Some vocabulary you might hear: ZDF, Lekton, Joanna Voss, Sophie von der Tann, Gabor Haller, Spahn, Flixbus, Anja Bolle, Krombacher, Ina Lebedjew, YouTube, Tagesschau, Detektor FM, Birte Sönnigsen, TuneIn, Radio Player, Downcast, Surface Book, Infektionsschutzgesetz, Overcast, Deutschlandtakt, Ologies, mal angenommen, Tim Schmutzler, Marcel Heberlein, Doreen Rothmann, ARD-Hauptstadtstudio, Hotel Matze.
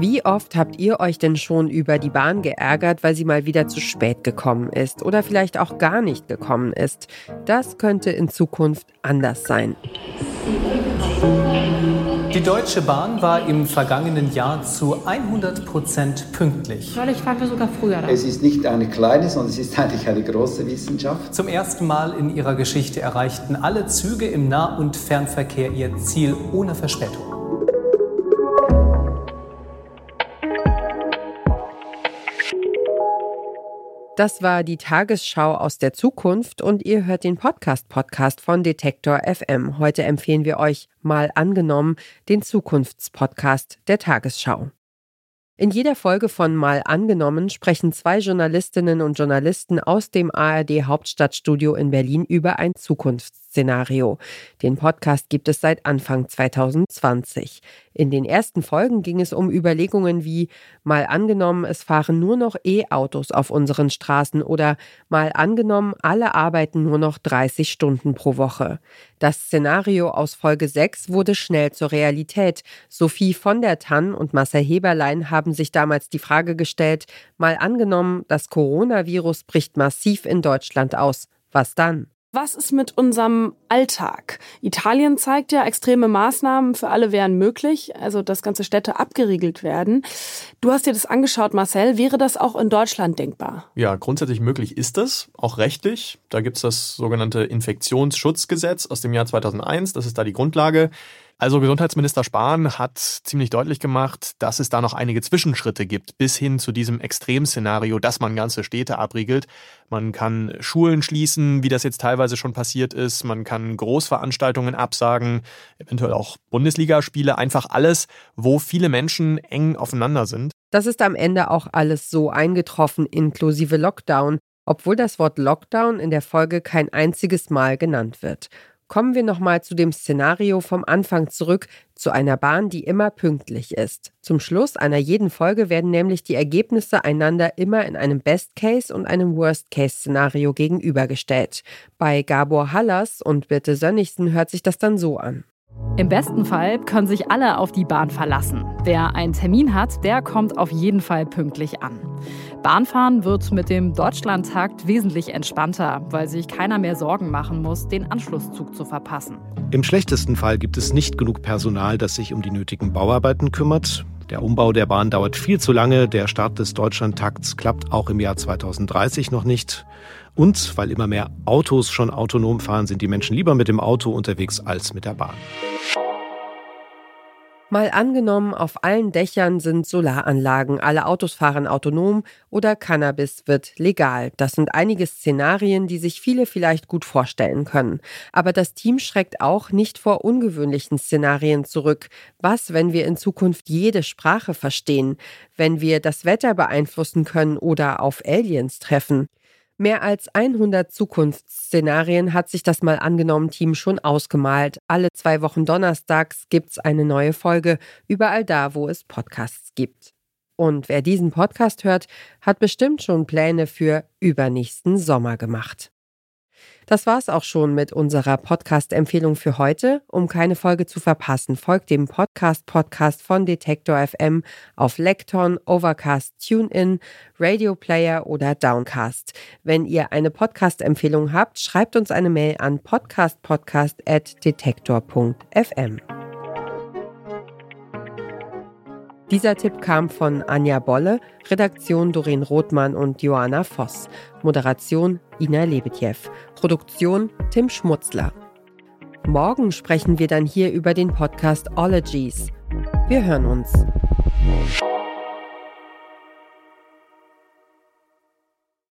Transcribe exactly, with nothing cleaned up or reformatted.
Wie oft habt ihr euch denn schon über die Bahn geärgert, weil sie mal wieder zu spät gekommen ist oder vielleicht auch gar nicht gekommen ist? Das könnte in Zukunft anders sein. Die Deutsche Bahn war im vergangenen Jahr zu hundert Prozent pünktlich. Neulich waren wir sogar früher da. Es ist nicht eine kleine, sondern es ist eigentlich eine große Wissenschaft. Zum ersten Mal in ihrer Geschichte erreichten alle Züge im Nah- und Fernverkehr ihr Ziel ohne Verspätung. Das war die Tagesschau aus der Zukunft und ihr hört den Podcast-Podcast von Detektor F M. Heute empfehlen wir euch mal angenommen den Zukunftspodcast der Tagesschau. In jeder Folge von mal angenommen sprechen zwei Journalistinnen und Journalisten aus dem A R D-Hauptstadtstudio in Berlin über ein Zukunftsszenario. Den Podcast gibt es seit Anfang zwanzig zwanzig. In den ersten Folgen ging es um Überlegungen wie mal angenommen, es fahren nur noch E-Autos auf unseren Straßen oder mal angenommen, alle arbeiten nur noch dreißig Stunden pro Woche. Das Szenario aus Folge sechs wurde schnell zur Realität. Sophie von der Tann und Marcel Heberlein haben sich damals die Frage gestellt, mal angenommen, das Coronavirus bricht massiv in Deutschland aus. Was dann? Was ist mit unserem Alltag? Italien zeigt ja, extreme Maßnahmen für alle wären möglich, also dass ganze Städte abgeriegelt werden. Du hast dir das angeschaut, Marcel. Wäre das auch in Deutschland denkbar? Ja, grundsätzlich möglich ist das, auch rechtlich. Da gibt es das sogenannte Infektionsschutzgesetz aus dem Jahr zweitausendeins. Das ist da die Grundlage. Also Gesundheitsminister Spahn hat ziemlich deutlich gemacht, dass es da noch einige Zwischenschritte gibt, bis hin zu diesem Extremszenario, dass man ganze Städte abriegelt. Man kann Schulen schließen, wie das jetzt teilweise schon passiert ist. Man kann Großveranstaltungen absagen, eventuell auch Bundesligaspiele. Einfach alles, wo viele Menschen eng aufeinander sind. Das ist am Ende auch alles so eingetroffen, inklusive Lockdown, obwohl das Wort Lockdown in der Folge kein einziges Mal genannt wird. Kommen wir nochmal zu dem Szenario vom Anfang zurück, zu einer Bahn, die immer pünktlich ist. Zum Schluss einer jeden Folge werden nämlich die Ergebnisse einander immer in einem Best-Case- und einem Worst-Case-Szenario gegenübergestellt. Bei Gabor Hallers und Birte Sönnigsen hört sich das dann so an. Im besten Fall können sich alle auf die Bahn verlassen. Wer einen Termin hat, der kommt auf jeden Fall pünktlich an. Bahnfahren wird mit dem Deutschlandtakt wesentlich entspannter, weil sich keiner mehr Sorgen machen muss, den Anschlusszug zu verpassen. Im schlechtesten Fall gibt es nicht genug Personal, das sich um die nötigen Bauarbeiten kümmert. Der Umbau der Bahn dauert viel zu lange. Der Start des Deutschlandtakts klappt auch im Jahr zweitausenddreißig noch nicht. Und weil immer mehr Autos schon autonom fahren, sind die Menschen lieber mit dem Auto unterwegs als mit der Bahn. Mal angenommen, auf allen Dächern sind Solaranlagen, alle Autos fahren autonom oder Cannabis wird legal. Das sind einige Szenarien, die sich viele vielleicht gut vorstellen können. Aber das Team schreckt auch nicht vor ungewöhnlichen Szenarien zurück. Was, wenn wir in Zukunft jede Sprache verstehen? Wenn wir das Wetter beeinflussen können oder auf Aliens treffen? Mehr als hundert Zukunftsszenarien hat sich das mal angenommen Team schon ausgemalt. Alle zwei Wochen donnerstags gibt's eine neue Folge, überall da, wo es Podcasts gibt. Und wer diesen Podcast hört, hat bestimmt schon Pläne für übernächsten Sommer gemacht. Das war's auch schon mit unserer Podcast-Empfehlung für heute. Um keine Folge zu verpassen, folgt dem Podcast-Podcast von Detektor F M auf Lekton, Overcast, TuneIn, Radio Player oder Downcast. Wenn ihr eine Podcast-Empfehlung habt, schreibt uns eine Mail an podcastpodcast at detektor punkt f m. Dieser Tipp kam von Anja Bolle, Redaktion Doreen Rothmann und Joanna Voss, Moderation Ina Lebedjew, Produktion Tim Schmutzler. Morgen sprechen wir dann hier über den Podcast Ologies. Wir hören uns.